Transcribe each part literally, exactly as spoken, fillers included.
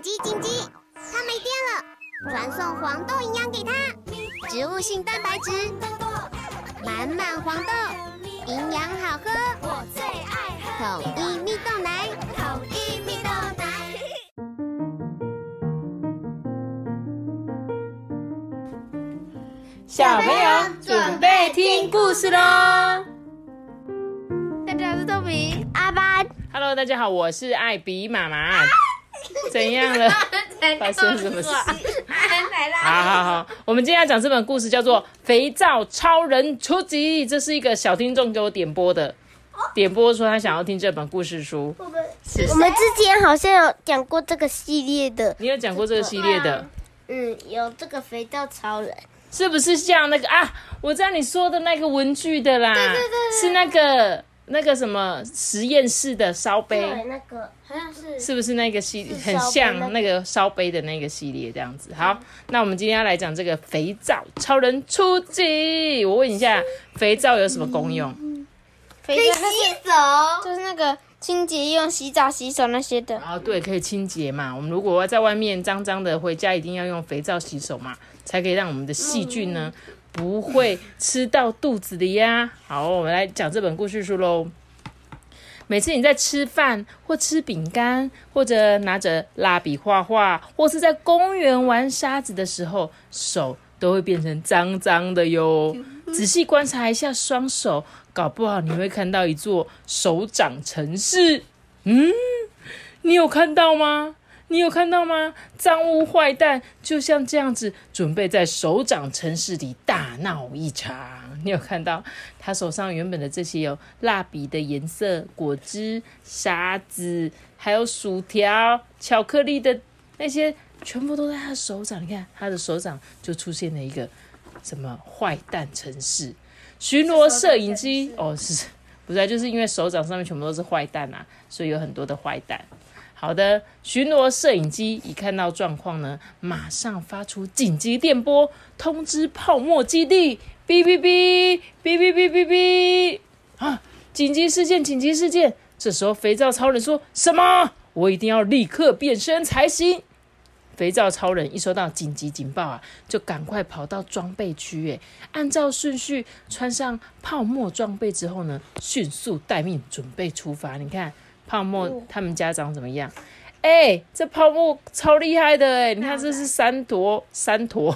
紧急紧急，它没电了，传送黄豆营养给它，植物性蛋白质，满满黄豆，营养好喝，我最爱喝统一蜜豆奶，统一蜜豆奶。小朋友准备听故事咯。Hello， 大家好，我是艾比妈妈。怎样了？发生什么事？好好好，我们今天要讲这本故事叫做《肥皂超人出击》，这是一个小听众给我点播的，点播说他想要听这本故事书。我们我们之前好像有讲过这个系列的，你有讲过这个系列的？嗯，有这个肥皂超人，是不是像那个啊？我知道你说的那个文具的啦，对对 对, 对，是那个。那个什么实验室的烧杯，对，那个好像是，是不是那个系很像那个烧杯的那个系列这样子？好，那我们今天要来讲这个肥皂超人出击。我问一下，肥皂有什么功用？肥皂洗手，就是那个清洁用洗澡、洗手那些的。啊，对，可以清洁嘛。我们如果在外面脏脏的，回家一定要用肥皂洗手嘛，才可以让我们的细菌呢。嗯，不会吃到肚子里呀。好，我们来讲这本故事书咯。每次你在吃饭或吃饼干，或者拿着蜡笔画画，或是在公园玩沙子的时候，手都会变成脏脏的哟。仔细观察一下双手，搞不好你会看到一座手掌城市。嗯，你有看到吗？你有看到吗？脏污坏蛋就像这样子，准备在手掌城市里大闹一场。你有看到他手上原本的这些有蜡笔的颜色、果汁、沙子，还有薯条、巧克力的那些，全部都在他的手掌。你看他的手掌就出现了一个什么坏蛋城市？巡逻摄影机哦，是不是？就是因为手掌上面全部都是坏蛋啊，所以有很多的坏蛋。好的，巡逻摄影机一看到状况呢，马上发出紧急电波，通知泡沫基地，哔哔哔哔哔哔哔哔啊！紧急事件，紧急事件！这时候肥皂超人说什么？我一定要立刻变身才行。肥皂超人一收到紧急警报啊，就赶快跑到装备区，诶，按照顺序穿上泡沫装备之后呢，迅速待命，准备出发。你看。泡沫他们家长怎么样？哎、欸，这泡沫超厉害的哎、欸！你看，这是三坨三坨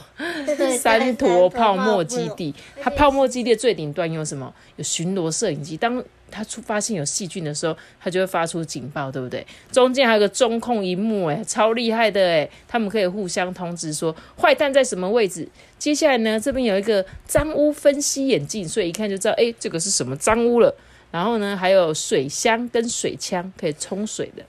三坨泡沫基地。它泡沫基地的最顶端有什么？有巡逻摄影机。当它发现有细菌的时候，它就会发出警报，对不对？中间还有个中控萤幕、欸，哎，超厉害的哎、欸！他们可以互相通知说坏蛋在什么位置。接下来呢，这边有一个脏污分析眼镜，所以一看就知道，哎、欸，这个是什么脏污了。然后呢，还有水箱跟水枪可以冲水的。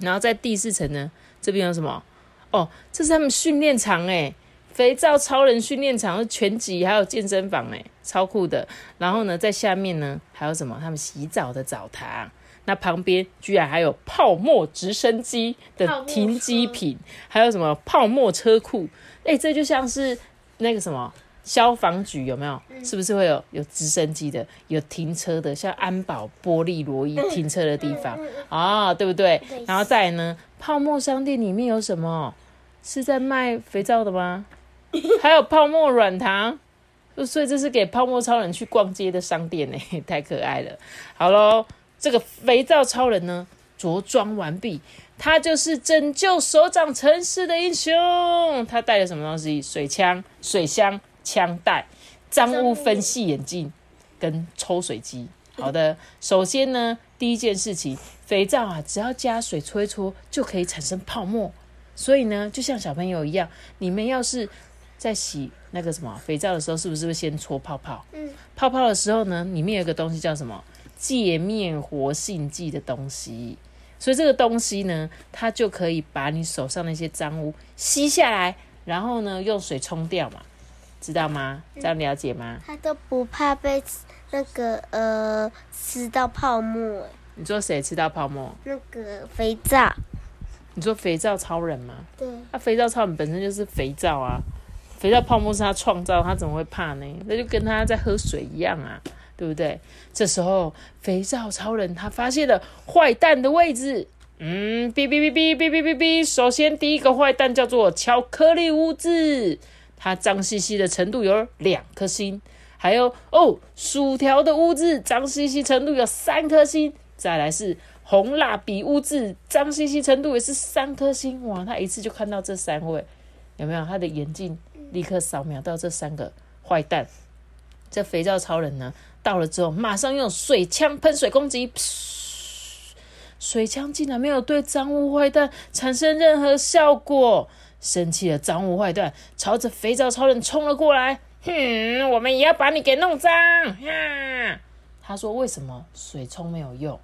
然后在第四层呢，这边有什么？哦，这是他们训练场哎，肥皂超人训练场，是拳击还有健身房哎，超酷的。然后呢，在下面呢还有什么？他们洗澡的澡堂。那旁边居然还有泡沫直升机的停机坪，还有什么泡沫车库？哎，这就像是那个什么。消防局有没有？是不是会有有直升机的，有停车的，像安保玻璃罗伊停车的地方啊、哦，对不对？然后再来呢，泡沫商店里面有什么？是在卖肥皂的吗？还有泡沫软糖，所以这是给泡沫超人去逛街的商店呢，太可爱了。好喽，这个肥皂超人呢，着装完毕，他就是拯救手掌城市的英雄。他带了什么东西？水枪、水箱。枪带、脏污分析眼镜跟抽水机。好的，首先呢，第一件事情，肥皂啊，只要加水搓一搓就可以产生泡沫。所以呢，就像小朋友一样，你们要是在洗那个什么肥皂的时候，是不是会先搓泡泡？嗯，泡泡的时候呢，里面有一个东西叫什么？界面活性剂的东西。所以这个东西呢，它就可以把你手上那些脏污吸下来，然后呢，用水冲掉嘛。知道吗？这样了解吗？他都不怕被那个呃吃到泡沫。你说谁吃到泡沫？那个肥皂。你说肥皂超人吗？对。啊，肥皂超人本身就是肥皂啊，肥皂泡沫是他创造，他怎么会怕呢？那就跟他在喝水一样啊，对不对？这时候肥皂超人他发现了坏蛋的位置，嗯，哔哔哔哔哔哔哔哔。首先第一个坏蛋叫做巧克力污渍，它脏兮兮的程度有两颗星。还有哦，薯条的污渍脏兮兮程度有三颗星。再来是红蜡笔污渍，脏兮兮程度也是三颗星。哇，他一次就看到这三位，有没有？他的眼镜立刻扫描到这三个坏蛋。这肥皂超人呢，到了之后马上用水枪喷水攻击。水枪竟然没有对脏污坏蛋产生任何效果，生气的脏污坏蛋朝着肥皂超人冲了过来。哼，我们也要把你给弄脏！啊、他说：“为什么水冲没有用？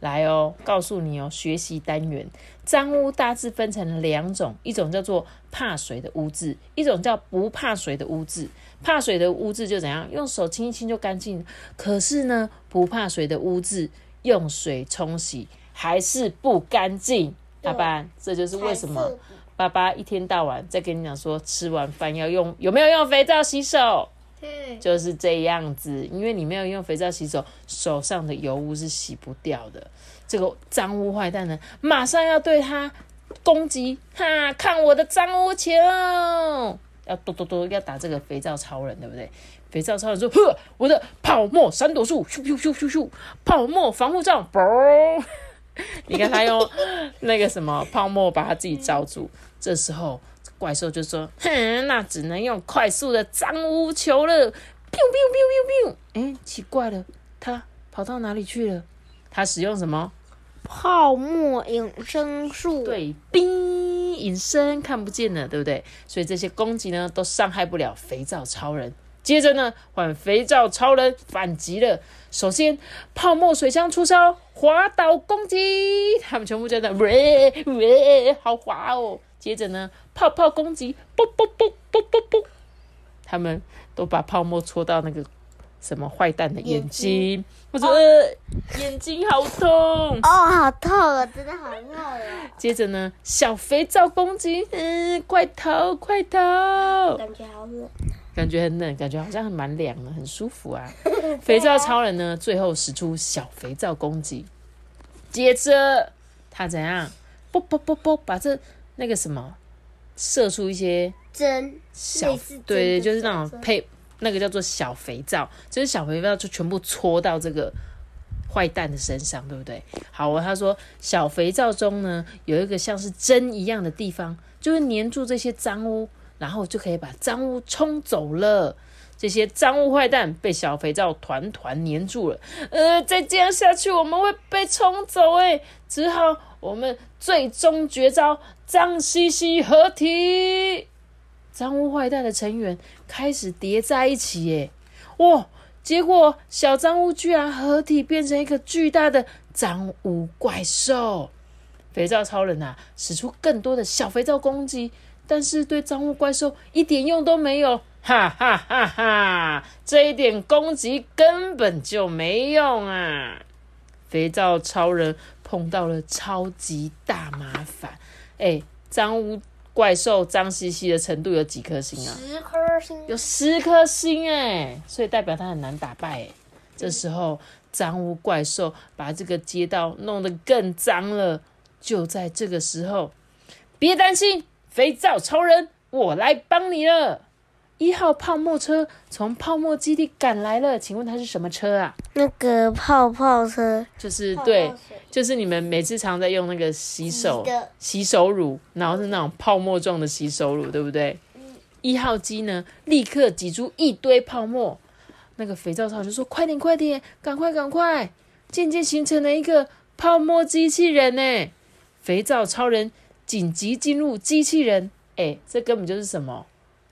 来哦，告诉你哦，学习单元脏污大致分成两种，一种叫做怕水的污渍，一种叫不怕水的污渍。怕水的污渍就怎样，用手清一清就干净。可是呢，不怕水的污渍用水冲洗还是不干净。爸爸，这就是为什么。”爸爸一天到晚在跟你讲说，吃完饭要用有没有用肥皂洗手，嗯，就是这样子。因为你没有用肥皂洗手，手上的油污是洗不掉的。这个脏污坏蛋呢，马上要对他攻击，哈，看我的脏污球！要多多多要打这个肥皂超人，对不对？肥皂超人说：“呵，我的泡沫闪躲术，咻咻咻咻咻，泡沫防护罩，嘣！”你看他用那个什么泡沫把他自己罩住。这时候怪兽就说：“哼，那只能用快速的脏污球了。”咻咻咻咻咻！哎，奇怪了，他跑到哪里去了？他使用什么？泡沫隐身术。对，冰隐身看不见了，对不对？所以这些攻击呢，都伤害不了肥皂超人。接着呢，换肥皂超人反击了。首先，泡沫水枪出招，滑倒攻击，他们全部真的喂喂，好滑哦。接着呢，泡泡攻击，啵啵啵啵啵啵，他们都把泡沫戳到那个什么坏蛋的眼睛，我说、哦呃、眼睛好痛哦，好痛哦，真的好痛哦。接着呢，小肥皂攻击，嗯，快逃快逃，感觉好冷，感觉很冷，感觉好像蛮凉的，很舒服啊。肥皂超人呢，最后使出小肥皂攻击，接着他怎样，啵啵啵啵，把这那个什么射出一些针，小对对，就是那种配那个叫做小肥皂，就是小肥皂就全部戳到这个坏蛋的身上，对不对？好，他说小肥皂中呢有一个像是针一样的地方，就会粘住这些脏污，然后就可以把脏污冲走了。这些脏污坏蛋被小肥皂团团粘住了，呃，再这样下去我们会被冲走哎，只好我们最终绝招。脏兮兮合体，脏污坏蛋的成员开始叠在一起耶！哇，结果小脏污居然合体变成一个巨大的脏污怪兽。肥皂超人啊，使出更多的小肥皂攻击，但是对脏污怪兽一点用都没有，哈哈哈哈！这一点攻击根本就没用啊！肥皂超人碰到了超级大麻烦。哎，脏污怪兽脏兮兮的程度有几颗星啊？十颗星，有十颗星哎，所以代表它很难打败哎。这时候脏污怪兽把这个街道弄得更脏了。就在这个时候，别担心，肥皂超人，我来帮你了。一号泡沫车从泡沫基地赶来了，请问它是什么车啊？那个泡泡车，就是对，就是你们每次常在用那个洗手洗手乳，然后是那种泡沫状的洗手乳，对不对？一号机呢，立刻挤出一堆泡沫，那个肥皂超就说：“快点，快点，赶快，赶快！”渐渐形成了一个泡沫机器人呢。肥皂超人紧急进入机器人，哎，这根本就是什么？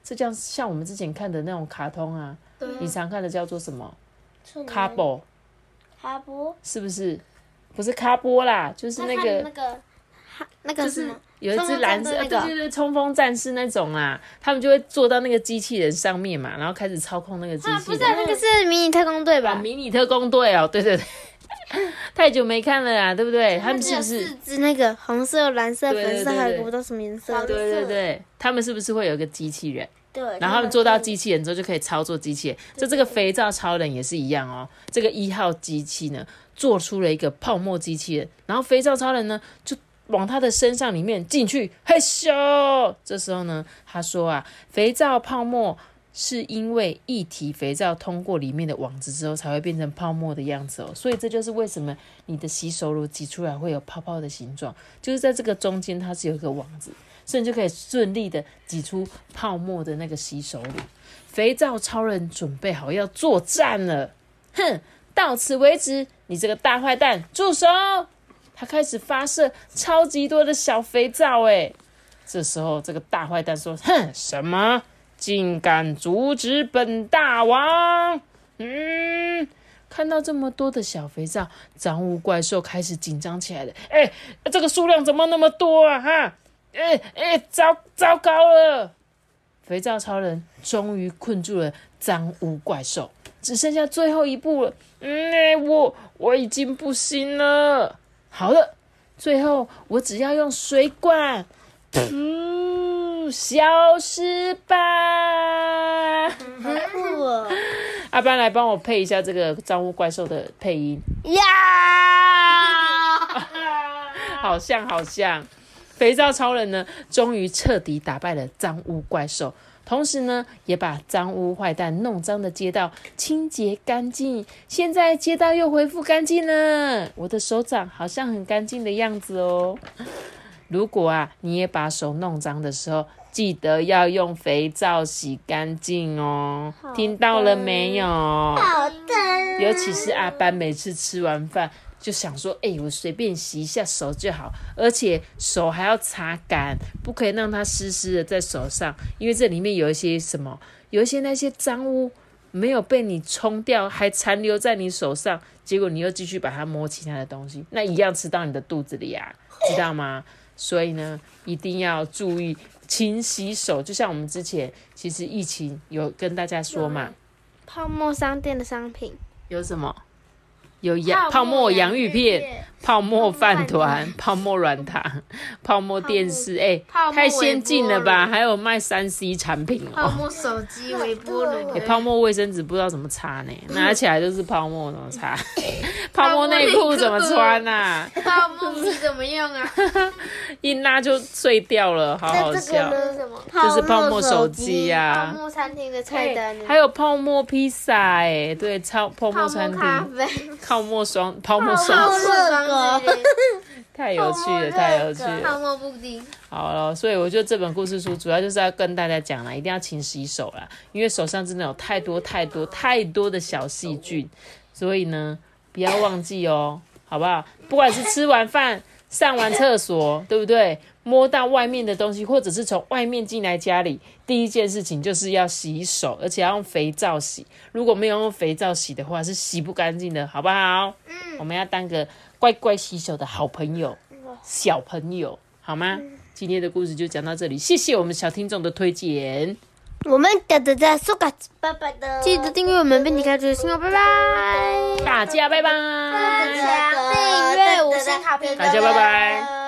这像像我们之前看的那种卡通啊，你常看的叫做什么？卡波，卡波是不是？不是卡波啦，就是那个那个那个是有一只蓝色，对对对，冲锋战士那种啦，他们就会坐到那个机器人上面嘛，然后开始操控那个机器人。啊，不是那个是迷你特工队吧？迷你特工队哦，对对对。太久没看了啦，对不对？他们是不是四只那个红色、蓝色、粉色，还有不知道什么颜色？对对对，他们是不是会有一个机器人？对，然后他们做到机器人之后就可以操作机器人。就这个肥皂超人也是一样哦。这个一号机器呢，做出了一个泡沫机器人，然后肥皂超人呢就往他的身上里面进去，嘿咻！这时候呢，他说啊，肥皂泡沫是因为液体肥皂通过里面的网子之后才会变成泡沫的样子哦，所以这就是为什么你的洗手乳挤出来会有泡泡的形状，就是在这个中间它是有一个网子，所以你就可以顺利的挤出泡沫的那个洗手乳。肥皂超人准备好要作战了，哼，到此为止，你这个大坏蛋，住手！他开始发射超级多的小肥皂耶。这时候这个大坏蛋说，哼，什么？竟敢阻止本大王！嗯，看到这么多的小肥皂，脏污怪兽开始紧张起来了。哎，这个数量怎么那么多啊？哈，哎哎，糟糟糕了！肥皂超人终于困住了脏污怪兽，只剩下最后一步了。嗯，哎，我我已经不行了。好了，最后我只要用水管。嗯，消失吧！好酷哦！阿班来帮我配一下这个脏污怪兽的配音。呀！好像好像，肥皂超人呢，终于彻底打败了脏污怪兽，同时呢，也把脏污坏蛋弄脏的街道清洁干净。现在街道又恢复干净了，我的手掌好像很干净的样子哦。如果啊，你也把手弄脏的时候，记得要用肥皂洗干净哦。听到了没有？好的。尤其是阿班每次吃完饭就想说，哎、欸，我随便洗一下手就好，而且手还要擦干，不可以让它湿湿的在手上，因为这里面有一些什么，有一些那些脏污没有被你冲掉，还残留在你手上，结果你又继续把它摸其他的东西，那一样吃到你的肚子里啊，知道吗？所以呢，一定要注意勤洗手。就像我们之前，其实疫情有跟大家说嘛，泡沫商店的商品有什么？有洋泡沫洋芋片、泡沫饭团、泡沫软糖、泡沫电视，哎、欸，太先进了吧！还有卖 三 C 产品哦，泡沫手机、微波炉、欸，泡沫卫生纸不知道怎么擦呢，拿起来就是泡沫，怎么擦？泡沫内裤怎么穿啊？泡沫皮怎么用啊？一拉就碎掉了，好好笑。这是泡沫手机啊，泡沫餐厅的菜单，还有泡沫披萨，哎，对，超泡沫餐厅，泡沫咖啡。泡沫双泡沫双泡沫太有趣了，太有趣了！泡沫布丁。好了，所以我觉得这本故事书主要就是要跟大家讲啦，一定要勤洗手啦，因为手上真的有太多太多太多的小细菌，所以呢，不要忘记哦，好不好？不管是吃完饭、上完厕所，对不对？摸到外面的东西，或者是从外面进来家里，第一件事情就是要洗手，而且要用肥皂洗。如果没有用肥皂洗的话，是洗不干净的，好不好？嗯，我们要当个乖乖洗手的好朋友，小朋友，好吗？今天的故事就讲到这里，谢谢我们小听众的推荐。我们等着再说个，拜拜的，记得订阅我们并点开最新哦，拜拜，大家拜拜，大家订阅五星好评，大家拜拜。